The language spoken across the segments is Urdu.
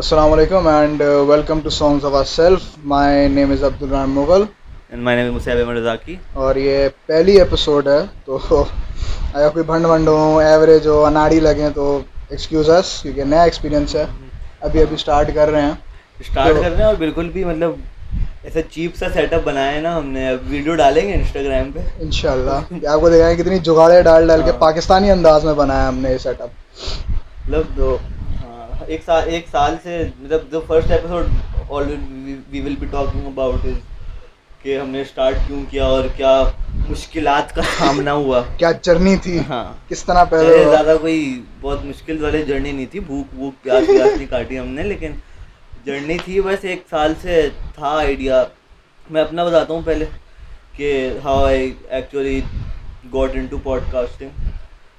Assalamu alaikum and welcome to Songs of Ourselves. My name is Abdulrahman Mughal and my name is Musab Ahmed Zaki. اور یہ پہلی ایپیسوڈ ہے تو اگر کوئی بھنڈ بھنڈ ہوں ایوریج ہو اناڑی لگیں تو ایکسکیوز اس کیونکہ نیا ایکسپیرینس ہے. ابھی اسٹارٹ کر رہے ہیں اور بالکل بھی مطلب ایسا چیپ سا سیٹ اپ بنایا ہے نا ہم نے. اب ویڈیو ڈالیں گے انسٹاگرام پہ انشاءاللہ. آپ کو دکھائیں گے کتنی جگاڑیں ڈال کے پاکستانی انداز میں بنایا ہم نے یہ سیٹ اپ. مطلب ایک سال سے مطلب جو first episode we will be talking about is کہ ہم نے اسٹارٹ کیوں کیا اور کیا مشکلات کا سامنا ہوا, کیا جرنی تھی, ہاں کس طرح. پہلے زیادہ کوئی بہت مشکل والی جرنی نہیں تھی, بھوک پیاس نہیں کاٹی ہم نے, لیکن جرنی تھی. بس ایک سال سے تھا آئیڈیا. میں اپنا بتاتا ہوں پہلے کہ how I actually got into podcasting.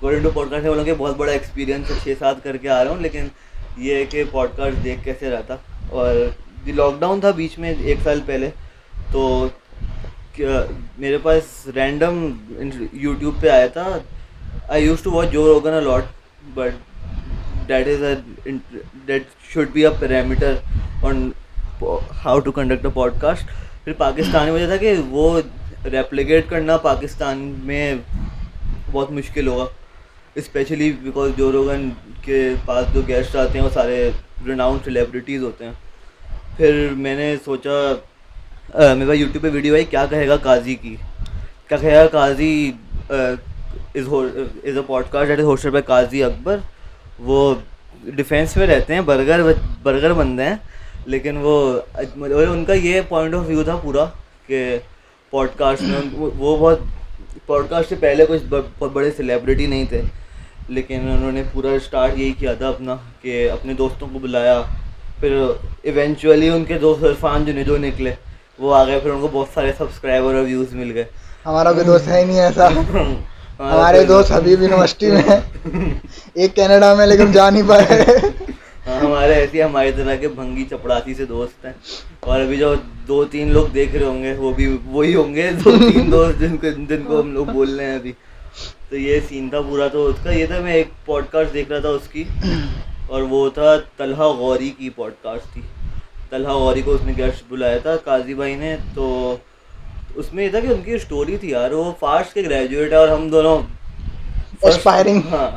بولوں کہ بہت بڑا ایکسپیرینس ہے, 6-7 کر کے آ رہا ہوں, لیکن یہ ہے کہ پوڈ کاسٹ دیکھ کیسے رہا تھا. اور لاک ڈاؤن تھا بیچ میں 1 سال پہلے, تو میرے پاس رینڈم یوٹیوب پہ آیا تھا. آئی use to watch Joe Rogan a lot but that should be a parameter on how to conduct a podcast. پھر پاکستان میں مجھے تھا کہ وہ ریپلیکیٹ کرنا پاکستان میں بہت مشکل ہوگا, اسپیشلی بیکاز جو روگن کے پاس جو گیسٹ آتے ہیں وہ سارے ریناؤنڈ سیلیبریٹیز ہوتے ہیں. پھر میں نے سوچا, میرے پاس یوٹیوب پہ ویڈیو آئی کیا کہے گا قاضی کی. کیا کہے گا Qazi is a podcast that is hosted by Qazi Akbar. وہ ڈیفینس میں رہتے ہیں, برگر بندے ہیں, لیکن وہ ان کا یہ پوائنٹ آف ویو تھا پورا کہ پوڈ کاسٹ میں وہ بہت پوڈ کاسٹ سے پہلے کچھ بڑے سیلیبریٹی نہیں تھے, لیکن انہوں نے پورا اسٹارٹ یہی کیا تھا اپنا کہ اپنے دوستوں کو بلایا. پھر ایونچولی ان کے دوست عرفان جو نکلے وہ آ گئے, پھر ان کو بہت سارے سبسکرائبر اور ویوز مل گئے. ہمارا کوئی دوست ہے ہی نہیں ایسا. ہمارے دوست حبیب یونیورسٹی میں, ایک کینیڈا میں لیکن جا نہیں پائے. ہمارے ایسے ہماری طرح کے بھنگی چپڑاسی سے دوست ہیں, اور ابھی جو 2-3 لوگ دیکھ رہے ہوں گے وہ بھی وہی ہوں گے 2-3 دوست جن کو ہم لوگ بول رہے ہیں ابھی. تو یہ سین تھا پورا. تو اس کا یہ تھا, میں ایک پوڈ کاسٹ دیکھ رہا تھا اس کی, اور وہ تھا طلحہ غوری کی پوڈ کاسٹ تھی. طلحہ غوری کو اس نے گیسٹ بلایا تھا قاضی بھائی نے. تو اس میں یہ تھا کہ ان کی اسٹوری تھی یار, وہ فارس کے گریجویٹ ہے اور ہم دونوں ایسپائرنگ, ہاں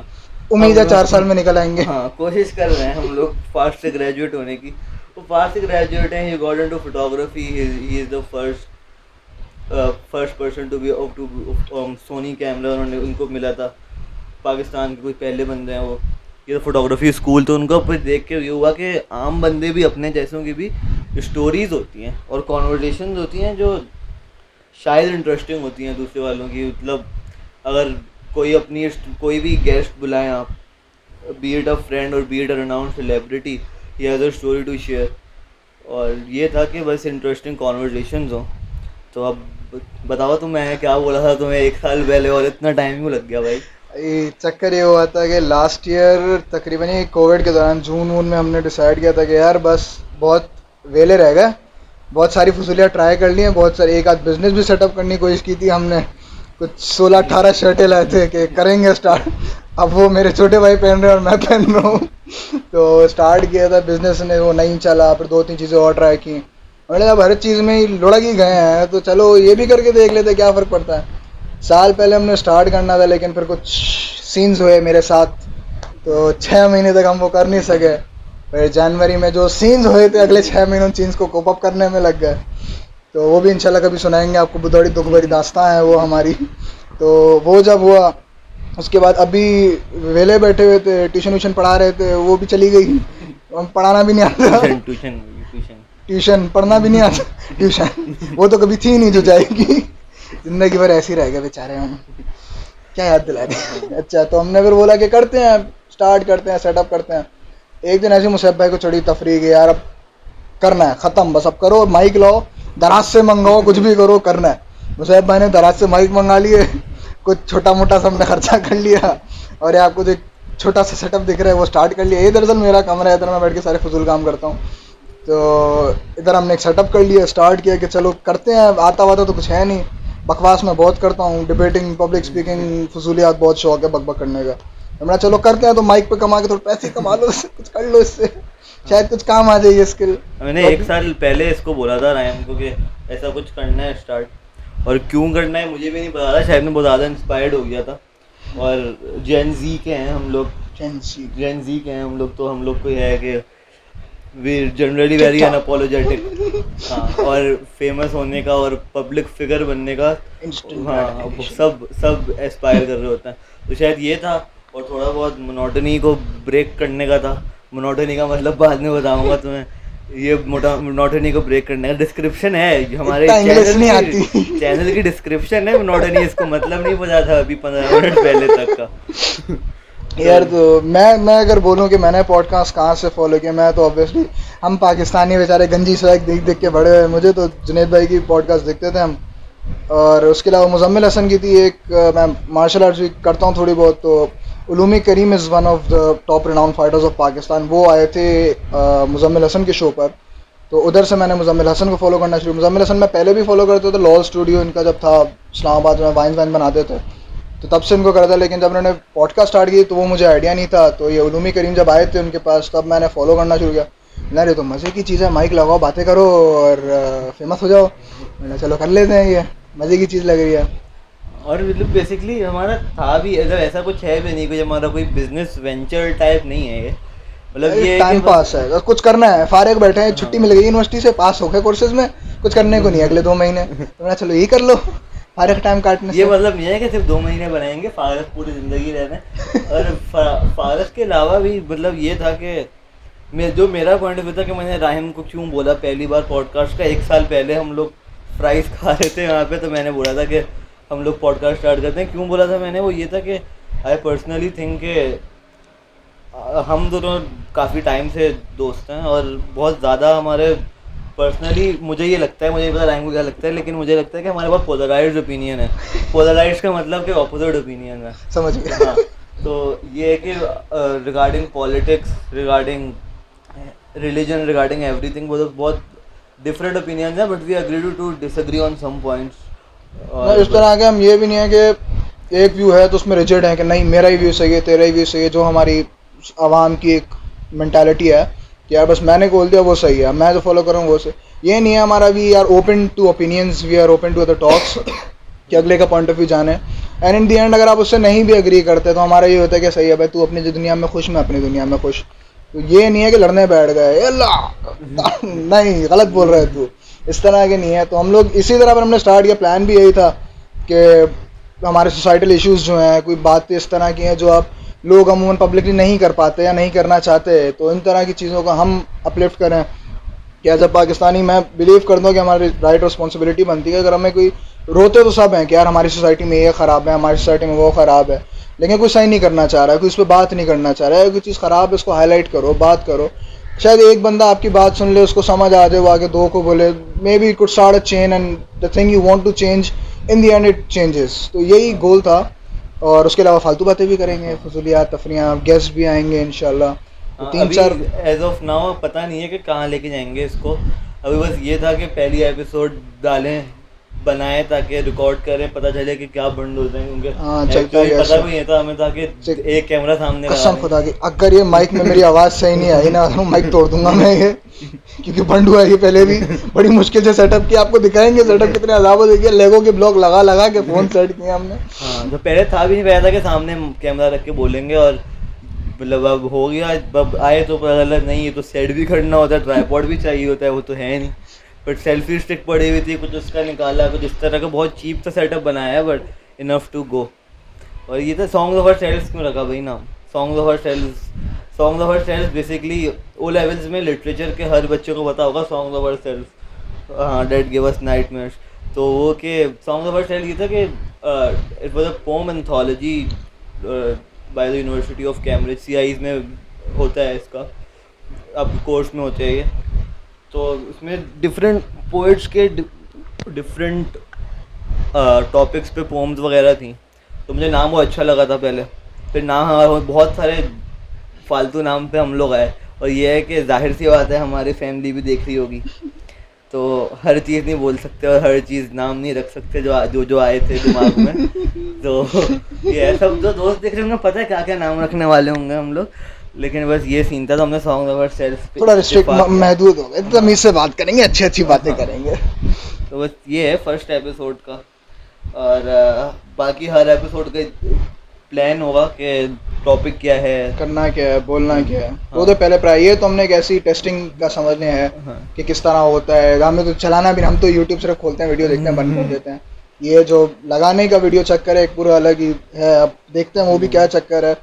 امید ہے 4 سال میں نکل آئیں گے, ہاں کوشش کر رہے ہیں ہم لوگ فاسٹ سے گریجویٹ ہونے کی. وہ فاسٹ سے گریجویٹ ہیں, he got into photography, he is the first person to be Sony camera. انہوں نے ان کو ملا تھا, پاکستان کے کوئی پہلے بندے ہیں وہ, یہ فوٹوگرافی اسکول. تو ان کو پھر دیکھ کے یہ ہوا کہ عام بندے بھی, اپنے جیسوں کی بھی اسٹوریز ہوتی ہیں اور کانورسیشنز ہوتی ہیں جو شاید انٹرسٹنگ ہوتی ہیں دوسرے والوں کی. مطلب اگر کوئی بھی گیسٹ بلائیں آپ, بی اٹ اے فرینڈ اور be it a renowned celebrity, he has a story to share. اور یہ تھا کہ بس انٹرسٹنگ کانورسیشنز ہوں. تو اب بتاؤ تو میں کیا بولا تھا تمہیں 1 سال پہلے, اور اتنا ٹائم کیوں لگ گیا بھائی؟ چکر یہ ہوا تھا کہ لاسٹ ایئر تقریباً کووڈ کے دوران جون میں ہم نے ڈیسائڈ کیا تھا کہ یار بس بہت ویلے رہ گئے, بہت ساری فضولیاں ٹرائی کر لی ہیں, بہت سارے ایک آدھ بزنس بھی سیٹ اپ کرنے کی کوشش کی تھی ہم نے. کچھ 16-18 شرٹیں لائے تھے کہ کریں گے اسٹارٹ. اب وہ میرے چھوٹے بھائی پہن رہے ہیں اور میں پہن رہا ہوں. تو اسٹارٹ کیا تھا بزنس نے, وہ نہیں چلا. پھر 2-3 چیزیں اور ٹرائی کی, مطلب اب ہر چیز میں لڑک ہی گئے ہیں تو چلو یہ بھی کر کے دیکھ لیتے کیا فرق پڑتا ہے. سال پہلے ہم نے اسٹارٹ کرنا تھا, لیکن پھر کچھ سینز ہوئے میرے ساتھ, تو 6 مہینے تک ہم وہ کر نہیں سکے. پھر جنوری میں جو سینز ہوئے تھے اگلے 6 مہینوں, ان سینز کو کوپ اپ کرنے میں لگ گئے. تو وہ بھی انشاءاللہ کبھی سنائیں گے آپ کو, بہت دکھ بھری داستان ہے وہ ہماری. تو وہ جب ہوا اس کے بعد ابھی ویلے بیٹھے ہوئے تھے, ٹیوشن پڑھا رہے تھے, وہ بھی چلی گئی. ہم پڑھانا بھی نہیں آتا, ٹیوشن پڑھنا بھی نہیں آتا, ٹیوشن وہ تو کبھی تھی نہیں جو جائے گی, زندگی بھر ایسے ہی رہ گئے بیچارے. ہم کیا یاد دلا دیں. اچھا تو ہم نے پھر بولا کہ کرتے ہیں, اسٹارٹ کرتے ہیں, سیٹ اپ کرتے ہیں. ایک دن ایسے مصعب بھائی کو چڑھی تفریح کہ یار اب کرنا ہے, ختم, بس اب کرو, مائک لاؤ, دراز سے منگاؤ, کچھ بھی کرو, کرنا ہے. مصعب بھائی نے دراز سے مائک منگا لیے, کچھ چھوٹا موٹا سب نے خرچہ کر لیا, اور یہ آپ کو جو چھوٹا سا سیٹ اپ دکھ رہا ہے وہ اسٹارٹ کر لیا. یہ دراصل میرا کمرہ ہے, ادھر میں بیٹھ کے سارے فضول کام کرتا ہوں. تو ادھر ہم نے ایک سیٹ اپ کر لیا, اسٹارٹ کیا کہ چلو کرتے ہیں. آتا واتا تو کچھ ہے نہیں, بکواس میں بہت کرتا ہوں, ڈبیٹنگ, پبلک اسپیکنگ, فضولیات بہت شوق ہے بک بک کرنے کا. ہم نے چلو کرتے ہیں, تو مائک پہ کما کے تھوڑے پیسے کما لو, کچھ کر لو اس سے. شاید کچھ کام آ جائے یہ اسکل. میں نے ایک سال پہلے اس کو بولا تھا رائم کو کہ ایسا کچھ کرنا ہے اسٹارٹ, اور کیوں کرنا ہے مجھے بھی نہیں پتا تھا, شاید میں بہت زیادہ انسپائرڈ ہو گیا تھا. اور جین زی کے ہیں ہم لوگ, تو ہم لوگ کو یہ ہے کہ we generally very unapologetic, اور فیمس ہونے کا اور پبلک فگر بننے کا سب ایسپائر کر رہے ہوتے ہیں. تو شاید یہ تھا, اور تھوڑا بہت مونوٹنی کو بریک کرنے کا تھا. مونوٹنی کا مطلب بعد میں بتاؤں گا تمہیں, یہ مونوٹنی کو بریک کرنے کا ڈسکرپشن ہے ہمارے چینل کی ڈسکرپشن ہے. مونوٹنی اس کو مطلب نہیں پتا تھا ابھی 15 منٹ پہلے تک کا. یار تو میں اگر بولوں کہ میں نے پوڈ کاسٹ کہاں سے فالو کیا, میں تو آبویسلی ہم پاکستانی بیچارے گنجی سویک دیکھ دیکھ کے بڑے ہوئے. مجھے تو جنید بھائی کی پوڈ کاسٹ دیکھتے تھے ہم, اور اس کے علاوہ مزمل حسن کی تھی ایک. میں مارشل آرٹس بھی کرتا ہوں تھوڑی بہت, تو Ulomi Kareem is one of the top renowned fighters of Pakistan, وہ آئے تھے مزمل حسن کے شو پر, تو ادھر سے میں نے مزمل حسن کو فالو کرنا شروع. مزمل حسن میں پہلے بھی فالو کرتا تھا, لال اسٹوڈیو ان کا جب تھا اسلام آباد میں, وائن وائن بناتے تھے, تو تب سے ان کو کرا تھا. لیکن جب انہوں نے پوڈ کاسٹ اسٹارٹ کی تو وہ مجھے آئیڈیا نہیں تھا, تو یہ علومی کریم جب آئے تھے ان کے پاس تب میں نے فالو کرنا شروع کیا. نہ رے تو مزے کی چیز ہے, مائک لگاؤ, باتیں کرو اور فیمس ہو جاؤ. میں نے چلو کر لیتے ہیں, یہ مزے کی چیز لگ رہی ہے. اور مطلب بیسکلی ہمارا تھا بھی اگر ایسا کچھ ہے بھی نہیں, کچھ ہمارا کوئی بزنس وینچر ٹائپ نہیں ہے, مطلب یہ ٹائم پاس ہے, کچھ کرنا ہے. فارغ بیٹھے ہیں, چھٹی مل گئی یونیورسٹی سے, پاس ہو گئے کورسز میں, کچھ کرنے کو نہیں اگلے 2 مہینے. میں نے چلو یہ کر لو, فارغ ٹائم کاٹنے. یہ مطلب نہیں ہے کہ صرف 2 مہینے بنائیں گے فارغ, پوری زندگی رہنا. اور فارغ کے علاوہ بھی مطلب یہ تھا کہ جو میرا پوائنٹ آف ویو تھا کہ میں نے راہم کو کیوں بولا پہلی بار پوڈ کاسٹ کا. 1 سال پہلے ہم لوگ فرائز کھا رہے تھے وہاں پہ, تو میں نے بولا تھا کہ ہم لوگ پوڈ کاسٹ اسٹارٹ کرتے ہیں. کیوں بولا تھا میں نے, وہ یہ تھا کہ آئی پرسنلی تھنک کہ ہم دونوں کافی ٹائم سے دوست ہیں, اور بہت زیادہ ہمارے پرسنلی مجھے یہ لگتا ہے, مجھے پتا رائم کو کیا لگتا ہے, لیکن مجھے لگتا ہے کہ ہمارے پاس پولرائزڈ اوپینین ہے. پولرائزڈ کا مطلب کہ اپوزٹ اوپینین ہے, سمجھ گئے. ہاں, تو یہ ہے کہ regarding politics, regarding religion, regarding everything, بہت ڈفرینٹ اوپینینز ہیں, but we agree to disagree on some points. اس طرح کے ہم یہ بھی نہیں ہے کہ ایک ویو ہے تو اس میں ریجڈ ہیں کہ نہیں میرا ہی ویو صحیح ہے, تیرا ہی ویو صحیح ہے. جو ہماری عوام کی ایک مینٹیلٹی ہے کہ یار بس میں نے کھول دیا وہ صحیح ہے, میں جو فالو کروں وہ صحیح, یہ نہیں ہے ہمارا بھی. یار open to opinions, we are open to other talks کہ اگلے کا پوائنٹ آف ویو جانے. اینڈ ان دی اینڈ اگر آپ اس سے نہیں بھی اگری کرتے تو ہمارا یہ ہوتا ہے کہ صحیح ہے بھائی, تو اپنی دنیا میں خوش, میں اپنی دنیا میں خوش. تو یہ نہیں ہے کہ لڑنے بیٹھ گئے اللہ نہیں غلط بول رہے تو, اس طرح کے نہیں ہے. تو ہم لوگ اسی طرح پر ہم نے اسٹارٹ کیا. پلان بھی یہی تھا کہ ہمارے سوسائٹل ایشوز جو ہیں, کوئی باتیں اس طرح کی ہیں جو آپ لوگ عموماً پبلکلی نہیں کر پاتے یا نہیں کرنا چاہتے, تو ان طرح کی چیزوں کو ہم اپلفٹ کریں. کہ ایز اے پاکستانی میں بلیو کرتا ہوں کہ ہماری رائٹ اور رسپانسبلٹی بنتی ہے. اگر ہمیں کوئی روتے تو سب ہیں کہ یار ہماری سوسائٹی میں یہ خراب ہے, ہماری سوسائٹی میں وہ خراب ہے, لیکن کوئی صحیح نہیں کرنا چاہ رہا ہے, کوئی اس پہ بات نہیں کرنا چاہ رہا ہے, کوئی چیز خراب ہے اس کو ہائی لائٹ کرو, بات کرو. شاید ایک بندہ آپ کی بات سن لے, اس کو سمجھ آ جائے, وہ آگے دو کو بولے, maybe could start a chain and the thing you want to change in the end it changes. تو یہی گول تھا. اور اس کے علاوہ فالتو باتیں بھی کریں گے, فضولیات, تفریح, گیسٹ بھی آئیں گے انشاءاللہ. 3-4 ایز آف ناؤ پتہ نہیں ہے کہ کہاں لے کے جائیں گے اس کو. ابھی بس یہ تھا کہ پہلی ایپیسوڈ ڈالیں, بنائیں تاکہ ریکارڈ کریں, پتہ چلے کہ کیا بند ہوتے ہیں, کیونکہ پتہ بھی نہیں تھا ہمیں تھا کہ ایک کیمرہ سامنے. قسم خدا کی اگر یہ مائک میں میری آواز صحیح نہیں آئی نا, مائک توڑ دوں گا میں یہ, کیونکہ بند ہوا ہے پہلے بھی بڑی مشکل سے سیٹ اپ کیا. آپ کو دکھائیں گے سیٹ اپ کتنے عذاب ہو دیکھیے, لیگوں کے بلاک لگا کے فون سیٹ کیا ہم نے. ہاں, تو پہلے تھا بھی نہیں پتا تھا کہ سامنے کیمرہ رکھ کے بولیں گے, اور مطلب اب ہو گیا, اب آئے تو پتہ چلا نہیں یہ تو سیٹ بھی کرنا ہوتا ہے, ٹرائی پاڈ بھی چاہیے ہوتا ہے, وہ تو ہے نہیں. بٹ سیلفی اسٹک پڑی ہوئی تھی, کچھ اس کا نکالا, کچھ اس طرح کا بہت چیپ سا سیٹ اپ بنایا ہے, بٹ انف ٹو گو. اور یہ تھا سانگز آف آورسیلوز. کیوں رکھا بھائی نام songs of ourselves? Basically O levels میں لٹریچر کے ہر بچے کو پتا ہوگا سانگز آف آورسیلوز, ہاں, that give us nightmares. تو وہ کہ سانگز آف آورسیلوز یہ تھا کہ it was a poem anthology by the university of Cambridge, CIEs میں ہوتا ہے اس کا, اب کورس میں ہوتا ہے یہ. تو اس میں ڈفرینٹ پوئٹس کے ڈفرینٹ ٹاپکس پہ پومز وغیرہ تھیں. تو مجھے نام وہ اچھا لگا تھا پہلے, پھر نام ہمارے بہت سارے فالتو نام پہ ہم لوگ آئے, اور یہ ہے کہ ظاہر سی بات ہے ہماری فیملی بھی دیکھ رہی ہوگی, تو ہر چیز نہیں بول سکتے اور ہر چیز نام نہیں رکھ سکتے جو آئے تھے دماغ میں. تو یہ سب جو دوست دیکھ رہے ہوں گے پتہ ہے کیا کیا نام رکھنے والے ہوں گے ہم لوگ. لیکن بس یہ سین تھا، تو ہم نے سانگ اوور سیلف تھوڑا ریسٹرکٹ محدود ہو گئے، تمیز سے بات کریں گے، اچھی اچھی باتیں کریں گے. تو بس یہ ہے فرسٹ ایپیسوڈ کا، اور باقی ہر ایپیسوڈ کا پلان ہوگا کہ ٹاپک کیا ہے، کرنا کیا ہے، بولنا کیا ہے. وہ تو پہلے یہ تو ہم نے ایک ایسی ٹیسٹنگ کا سمجھنے ہے کہ کس طرح ہوتا ہے. ہمیں تو چلانا بھی، ہم تو یوٹیوب صرف کھولتے ہیں، ویڈیو دیکھتے ہیں، بند کر دیتے ہیں. یہ جو لگانے کا ویڈیو چکر ہے ایک پورا الگ ہی ہے. اب دیکھتے ہیں وہ بھی کیا چکر ہے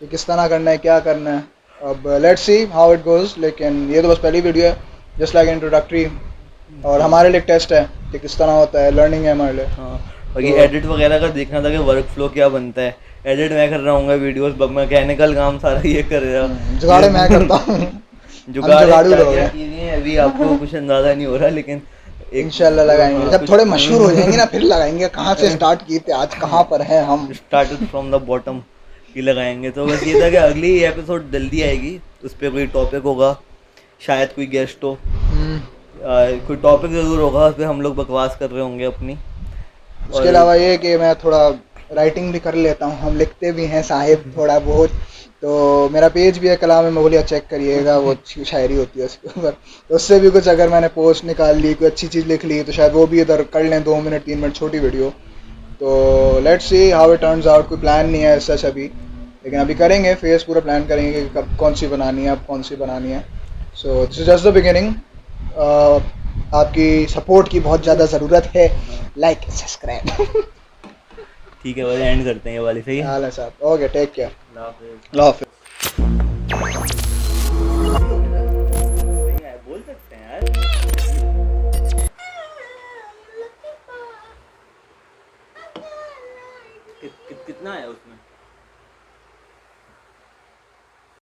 کہ کس طرح کرنا ہے، کیا کرنا ہے. اب let's see how it goes. لیکن یہ تو بس پہلی ویڈیو ہے، جسٹ لائک انٹروڈکٹری، اور ہمارے لیے ٹیسٹ ہے کہ کس طرح ہوتا ہے، لرننگ ہے ہمارے لیے. اور یہ ایڈٹ وغیرہ کا دیکھنا تھا کہ ورک فلو کیا بنتا ہے. ایڈٹ میں کر رہا ہوں گا ویڈیوز، میکینیکل کام سارا یہ کر رہا ہوں، جگاڑے میں کرتا ہوں، جگاڑے ابھی آپ کو کچھ اندازہ نہیں ہو رہا، لیکن انشاءاللہ لگائیں گے جب تھوڑے مشہور ہو جائیں گے نا، پھر لگائیں گے کہاں سے اسٹارٹ کی تھے، آج کہاں پر ہیں ہم، اسٹارٹڈ فرام دا باٹم کی لگائیں گے. تو بس یہ تھا کہ اگلی ایپیسوڈ جلدی آئے گی، اس پہ کوئی ٹاپک ہوگا، شاید کوئی گیسٹ ہو، کوئی ٹاپک ضرور ہوگا، اس پہ ہم لوگ بکواس کر رہے ہوں گے اپنی. اس کے علاوہ یہ کہ میں تھوڑا رائٹنگ بھی کر لیتا ہوں، ہم لکھتے بھی ہیں صاحب تھوڑا بہت. تو میرا پیج بھی ہے کلام مغلیہ، چیک کریے گا، وہ اچھی شاعری ہوتی ہے اس کے اوپر. تو اس سے بھی کچھ اگر میں نے پوسٹ نکال لی، کوئی اچھی چیز لکھ لی، تو شاید وہ بھی ادھر کر لیں، 2 منٹ 3 منٹ چھوٹی ویڈیو. تو let's see how it turns out. کوئی پلان نہیں ہے ایسا ابھی، لیکن ابھی کریں گے فیس پورا پلان کریں گے کہ کب کون سی بنانی ہے، اب کون سی بنانی ہے. So it's just the beginning. آپ کی سپورٹ کی بہت زیادہ ضرورت ہے، لائک سبسکرائب. ٹھیک ہے بھائی، اینڈ کرتے ہیں یہ والی. صحیح حال ہے صاحب. اوکے، ٹیک کیئر، اللہ حافظ. بول سکتے ہیں یار. کتنا ہے اس میں؟